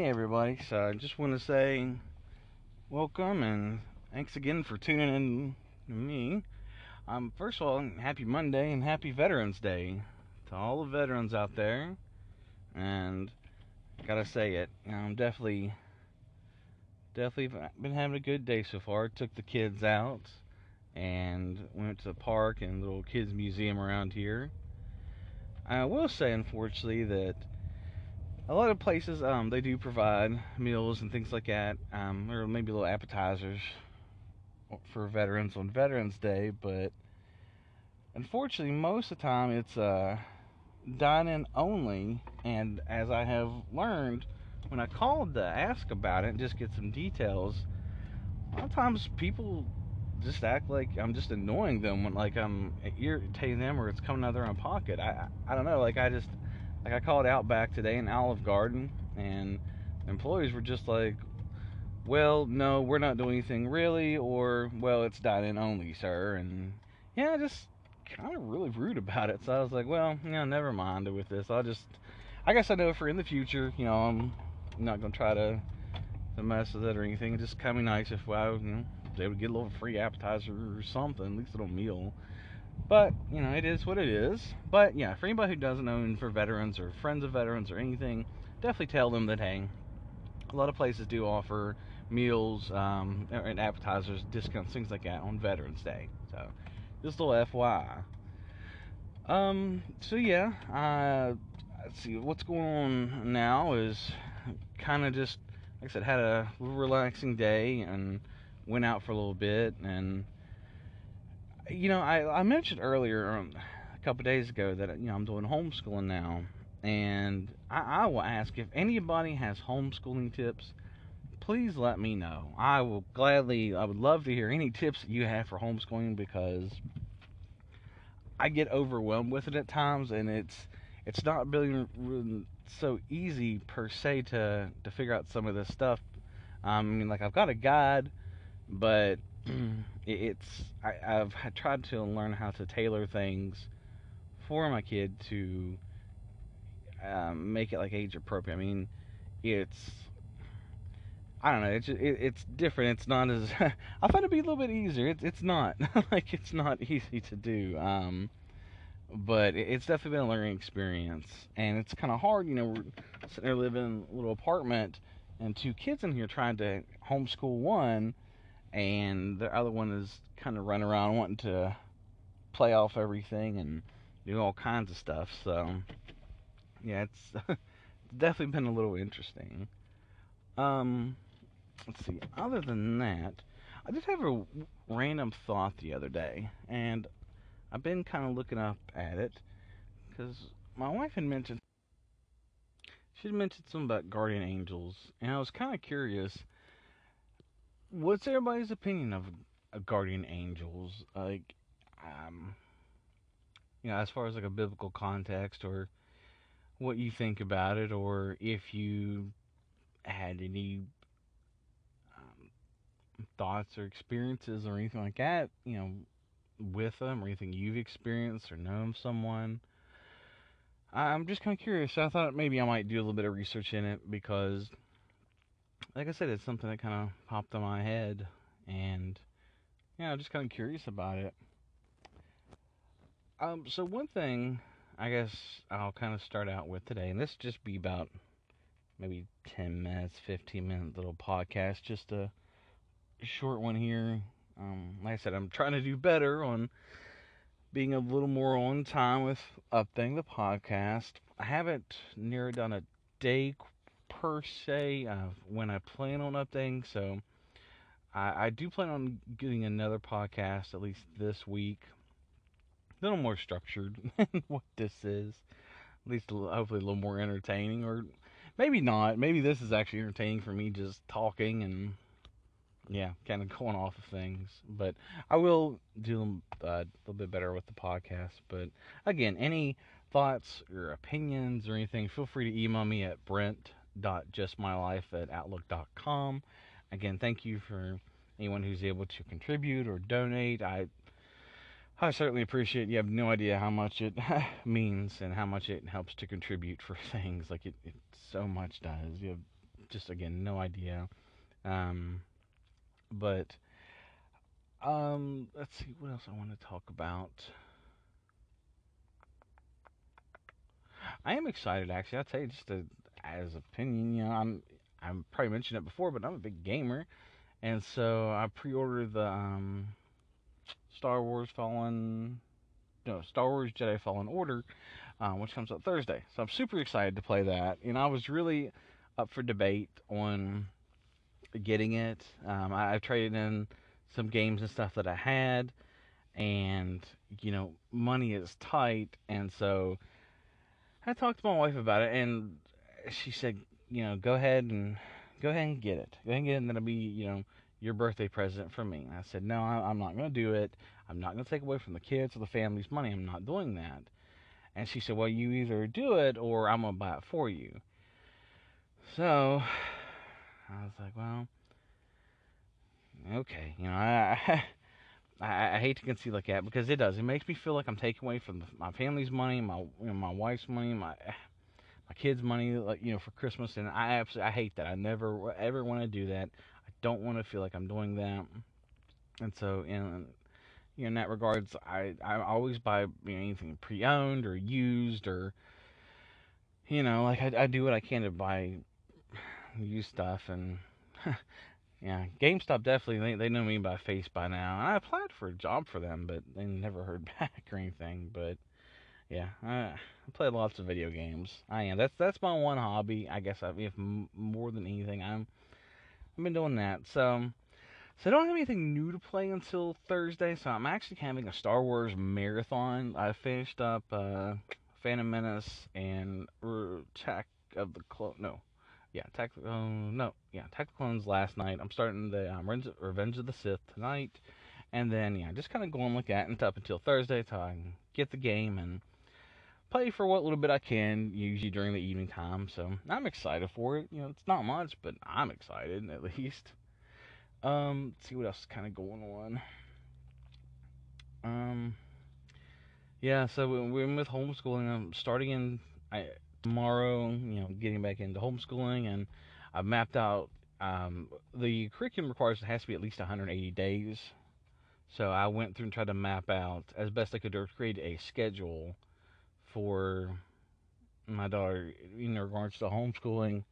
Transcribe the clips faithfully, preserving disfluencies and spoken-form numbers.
Hey everybody, so I just want to say welcome and thanks again for tuning in to me. Um, first of all, happy Monday and happy Veterans Day to all the veterans out there. And gotta say it, I'm definitely, definitely been having a good day so far. Took the kids out and went to the park and little kids museum around here. I will say, unfortunately, that a lot of places, um, they do provide meals and things like that, um, or maybe little appetizers for veterans on Veterans Day, but unfortunately, most of the time, it's uh, dine-in only, and as I have learned, when I called to ask about it, just get some details, a lot of times people just act like I'm just annoying them, when, like I'm irritating them, or it's coming out of their own pocket. I, I don't know, like I just... Like, I called Outback today in Olive Garden, and employees were just like, well, no, we're not doing anything really, or, well, it's dine-in only, sir, and, yeah, just kind of really rude about it, so I was like, well, you know, never mind with this, I'll just, I guess I know for in the future, you know, I'm not going to try to to mess with it or anything. It'd just kind of be nice if I, you know, they would get a little free appetizer or something, at least a little meal. But, you know, it is what it is. But, yeah, for anybody who doesn't own for veterans or friends of veterans or anything, definitely tell them that, hey, a lot of places do offer meals um, and appetizers, discounts, things like that on Veterans Day. So, just a little F Y I. Um, so, yeah, uh, let's see, what's going on now is kind of just, like I said, had a relaxing day and went out for a little bit and... You know, I, I mentioned earlier, um, a couple of days ago, that, you know, I'm doing homeschooling now, and I, I will ask if anybody has homeschooling tips, please let me know. I will gladly, I would love to hear any tips that you have for homeschooling, because I get overwhelmed with it at times, and it's it's not really, really so easy, per se, to, to figure out some of this stuff. Um, I mean, like, I've got a guide, but... It's I, I've tried to learn how to tailor things for my kid to um, make it like age appropriate. I mean, it's I don't know. It's it, it's different. It's not as I thought it'd be a little bit easier. It's it's not like it's not easy to do. Um, but it, it's definitely been a learning experience, and it's kind of hard. You know, we're sitting there living in a little apartment, and two kids in here trying to homeschool one. And the other one is kind of running around wanting to play off everything and do all kinds of stuff. So, yeah, it's definitely been a little interesting. Um, let's see. Other than that, I did have a random thought the other day. And I've been kind of looking up at it. Because my wife had mentioned... She had mentioned something about guardian angels. And I was kind of curious... What's everybody's opinion of, of guardian angels? Like, um, you know, as far as like a biblical context, or what you think about it, or if you had any um, thoughts or experiences or anything like that, you know, with them, or anything you've experienced or known someone. I'm just kind of curious. I thought maybe I might do a little bit of research in it, because... Like I said, it's something that kind of popped in my head, and, you know, just kind of curious about it. Um, so one thing, I guess, I'll kind of start out with today, and this will just be about maybe ten minutes, fifteen minute little podcast, just a short one here. Um, like I said, I'm trying to do better on being a little more on time with updating the podcast. I haven't narrowed down a day per se uh, when I plan on updating, so I, I do plan on getting another podcast at least this week, a little more structured than what this is, at least a little, hopefully a little more entertaining, or maybe not, maybe this is actually entertaining for me just talking and yeah, kind of going off of things, but I will do uh, a little bit better with the podcast. But again, any thoughts or opinions or anything, feel free to email me at Brent dot just my life at outlook dot com. Again, thank you for anyone who's able to contribute or donate. I I certainly appreciate it. You have no idea how much it means and how much it helps to contribute for things. Like it, it so much does. You have just, again, no idea. Um, but, um, let's see what else I want to talk about. I am excited, actually. I'll tell you, just a, as opinion, you know, I'm, I'm probably mentioned it before, but I'm a big gamer. And so I pre-ordered the, um, Star Wars Fallen... No, Star Wars Jedi Fallen Order, um, which comes out Thursday. So I'm super excited to play that. You know, I was really up for debate on getting it. Um, I, I traded in some games and stuff that I had, and, you know, money is tight. And so I talked to my wife about it, and she said, you know, go ahead and go ahead and get it. Go ahead and get it, and that'll be, you know, your birthday present for me. And I said, no, I'm not going to do it. I'm not going to take away from the kids or the family's money. I'm not doing that. And she said, well, you either do it or I'm going to buy it for you. So I was like, well, okay. You know, I I, I hate to concede like that, because it does. It makes me feel like I'm taking away from the, my family's money, my you know, my wife's money, my my kids' money, like, you know, for Christmas. And I absolutely I hate that. I never ever want to do that. Don't want to feel like I'm doing that. And so in you know, in that regards, I, I always buy you know, anything pre-owned or used, or you know, like I, I do what I can to buy used stuff. And yeah, GameStop definitely they, they know me by face by now. And I applied for a job for them, but they never heard back or anything. But yeah, I, I played lots of video games. I am that's that's my one hobby, I guess. I if more than anything, I'm I've been doing that, so so I don't have anything new to play until Thursday. So I'm actually having a Star Wars marathon. I finished up uh, Phantom Menace and Attack of the Clones. No, yeah, Attack. Oh uh, no, yeah, Attack of the Clones last night. I'm starting the um, Revenge of the Sith tonight, and then yeah, just kind of going like that and up until Thursday, till I can get the game and play for what little bit I can, usually during the evening time. So I'm excited for it. You know, it's not much, but I'm excited at least. Um, let's see what else is kind of going on. Um, yeah. So we're with homeschooling. I'm starting in I, tomorrow. You know, getting back into homeschooling, and I've mapped out um, the curriculum requires it has to be at least one hundred eighty days. So I went through and tried to map out as best I could to create a schedule for my daughter in regards to homeschooling,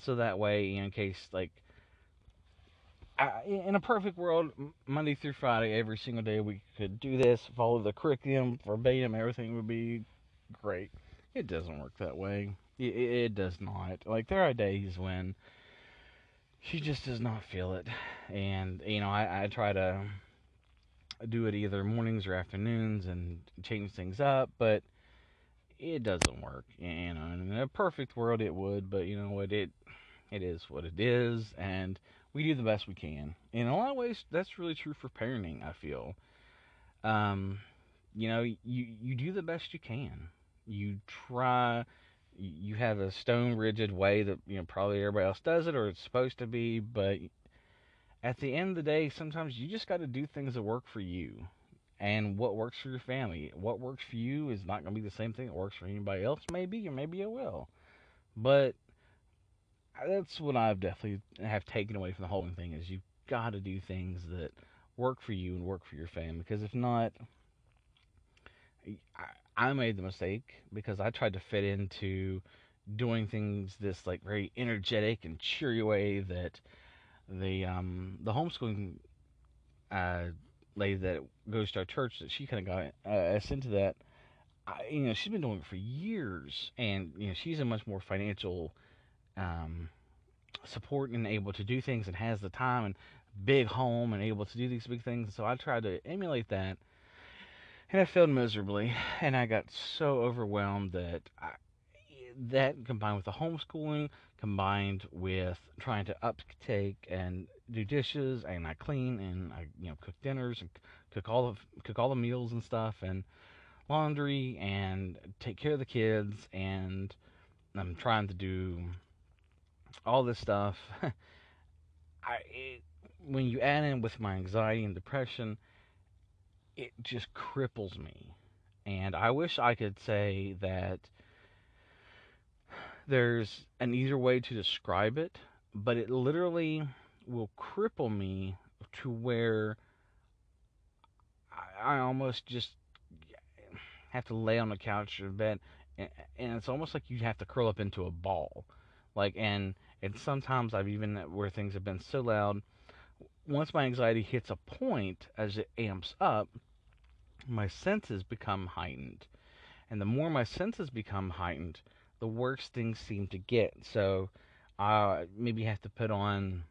so that way, you know, in case, like, I, in a perfect world, Monday through Friday, every single day we could do this, follow the curriculum verbatim, everything would be great. It doesn't work that way. It, it does not. Like, there are days when she just does not feel it, and, you know, I, I try to do it either mornings or afternoons and change things up, but it doesn't work, you know. In a perfect world, it would, but you know what? It it is what it is, and we do the best we can. In a lot of ways, that's really true for parenting, I feel. Um, you know, you you do the best you can. You try. You have a stone rigid way that you know probably everybody else does it, or it's supposed to be. But at the end of the day, sometimes you just got to do things that work for you. And what works for your family, what works for you is not going to be the same thing that works for anybody else, maybe, or maybe it will. But that's what I've definitely have taken away from the whole thing, is you've got to do things that work for you and work for your family. Because if not, I, I made the mistake, because I tried to fit into doing things this like very energetic and cheery way that the, um, the homeschooling uh, lady that goes to our church, that she kind of got us uh, into that. I, you know, she's been doing it for years, and you know, she's a much more financial um, support and able to do things, and has the time and big home and able to do these big things. So I tried to emulate that, and I failed miserably, and I got so overwhelmed that I, that combined with the homeschooling, combined with trying to uptake and do dishes, and I clean, and I you know cook dinners and cook all of cook all the meals and stuff, and laundry, and take care of the kids, and I'm trying to do all this stuff. I it, when you add in with my anxiety and depression, it just cripples me, and I wish I could say that there's an easier way to describe it, but it literally will cripple me to where I, I almost just have to lay on the couch or bed, and, and it's almost like you have to curl up into a ball. Like, and and sometimes I've even, where things have been so loud, once my anxiety hits a point, as it amps up, my senses become heightened. And the more my senses become heightened, the worse things seem to get. So I maybe have to put on,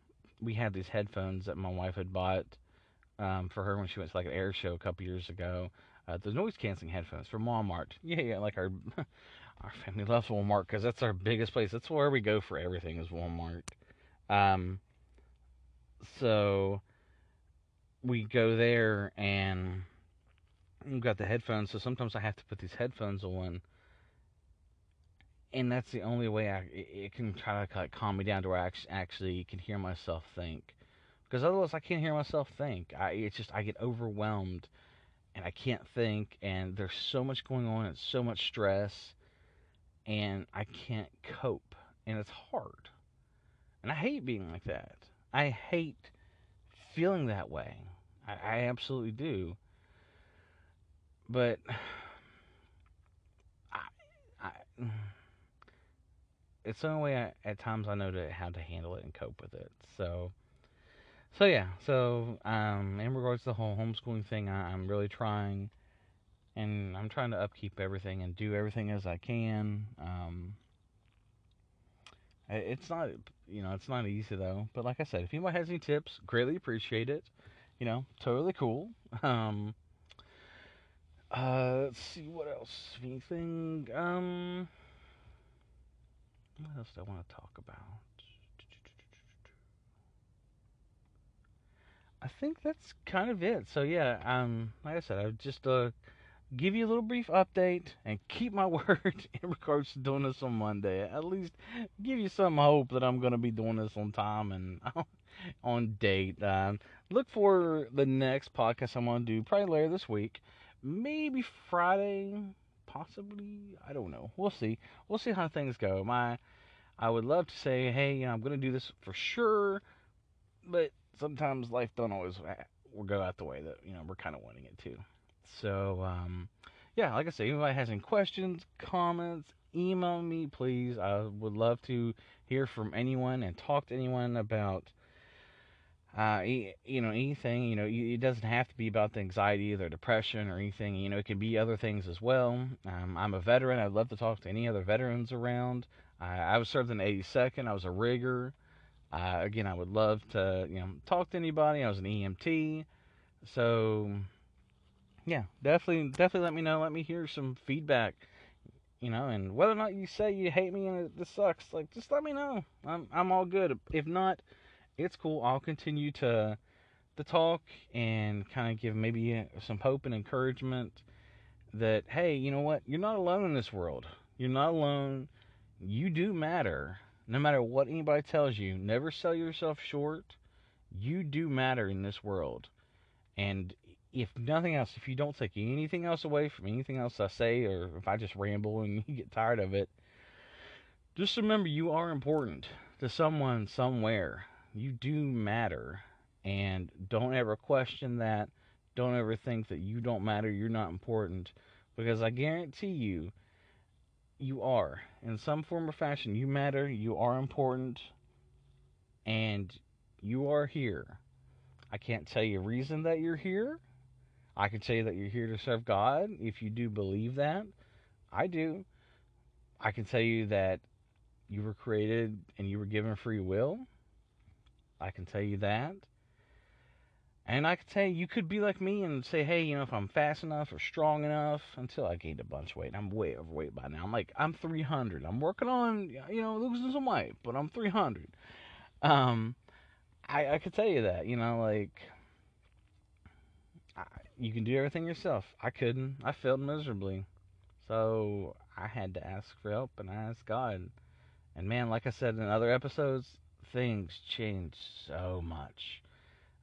we had these headphones that my wife had bought um, for her when she went to like an air show a couple years ago. Uh, the noise-canceling headphones from Walmart. Yeah, yeah, like our our family loves Walmart because that's our biggest place. That's where we go for everything, is Walmart. Um, so we go there and we've got the headphones. So sometimes I have to put these headphones on, and that's the only way I it can try to like calm me down to where I actually can hear myself think. Because otherwise, I can't hear myself think. I it's just I get overwhelmed. And I can't think, and there's so much going on, it's so much stress, and I can't cope, and it's hard. And I hate being like that. I hate feeling that way. I, I absolutely do. But I, I, it's the only way I, at times I know to, how to handle it and cope with it. So. So yeah, so um, in regards to the whole homeschooling thing, I, I'm really trying, and I'm trying to upkeep everything and do everything as I can. Um, it's not, you know, it's not easy though. But like I said, if anybody has any tips, greatly appreciate it. You know, totally cool. Um, uh, let's see what else. Anything? Um, what else do I want to talk about? I think that's kind of it. So yeah, um, like I said, I'll just uh, give you a little brief update and keep my word in regards to doing this on Monday. At least give you some hope that I'm going to be doing this on time and on date. Um, look for the next podcast I'm going to do probably later this week. Maybe Friday, possibly. I don't know. We'll see. We'll see how things go. My, I would love to say, hey, you know, I'm going to do this for sure, but sometimes life don't always go out the way that, you know, we're kind of wanting it to. So, um, yeah, like I said, anybody has any questions, comments, email me, please. I would love to hear from anyone and talk to anyone about, uh, you know, anything. You know, it doesn't have to be about the anxiety or depression or anything. You know, it can be other things as well. Um, I'm a veteran. I'd love to talk to any other veterans around. Uh, I was served in the eighty-second. I was a rigger. Uh, again, I would love to, you know, talk to anybody. I was an E M T, so yeah, definitely, definitely let me know. Let me hear some feedback, you know, and whether or not you say you hate me and it, this sucks, like, just let me know. I'm, I'm all good. If not, it's cool. I'll continue to, to talk and kind of give maybe some hope and encouragement that, hey, you know what, you're not alone in this world. You're not alone. You do matter. No matter what anybody tells you, never sell yourself short. You do matter in this world. And if nothing else, if you don't take anything else away from anything else I say, or if I just ramble and you get tired of it, just remember you are important to someone somewhere. You do matter. And don't ever question that. Don't ever think that you don't matter, you're not important. Because I guarantee you, you are. In some form or fashion, you matter, you are important, and you are here. I can't tell you a reason that you're here. I can tell you that you're here to serve God, if you do believe that. I do. I can tell you that you were created and you were given free will. I can tell you that. And I can tell you, you could be like me and say, hey, you know, if I'm fast enough or strong enough, until I gained a bunch of weight. I'm way overweight by now. I'm like, I'm three hundred. I'm working on, you know, losing some weight, but I'm three hundred. Um, I, I could tell you that, you know, like, I, you can do everything yourself. I couldn't. I failed miserably. So I had to ask for help, and I asked God. And man, like I said in other episodes, things changed so much.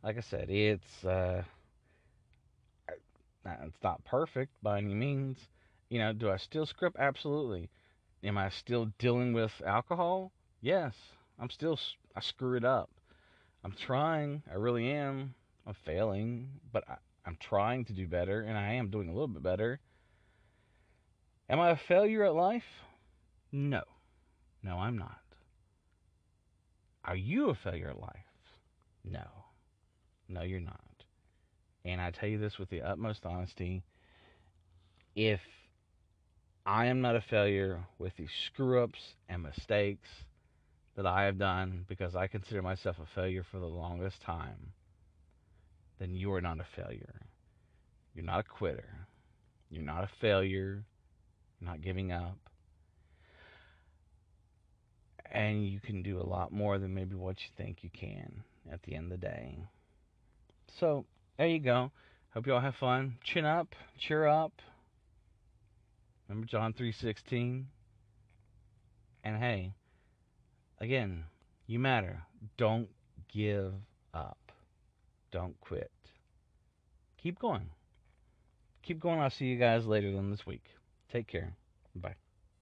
Like I said, it's, uh, it's not perfect by any means. You know, do I still script? Absolutely. Am I still dealing with alcohol? Yes. I'm still, I screw it up. I'm trying. I really am. I'm failing, but I, I'm trying to do better, and I am doing a little bit better. Am I a failure at life? No. No, I'm not. Are you a failure at life? No. No, you're not. And I tell you this with the utmost honesty. If I am not a failure with the screw-ups and mistakes that I have done, because I consider myself a failure for the longest time, then you are not a failure. You're not a quitter. You're not a failure. You're not giving up. And you can do a lot more than maybe what you think you can at the end of the day. So, there you go. Hope you all have fun. Chin up. Cheer up. Remember John three sixteen. And hey, again, you matter. Don't give up. Don't quit. Keep going. Keep going. I'll see you guys later on this week. Take care. Bye.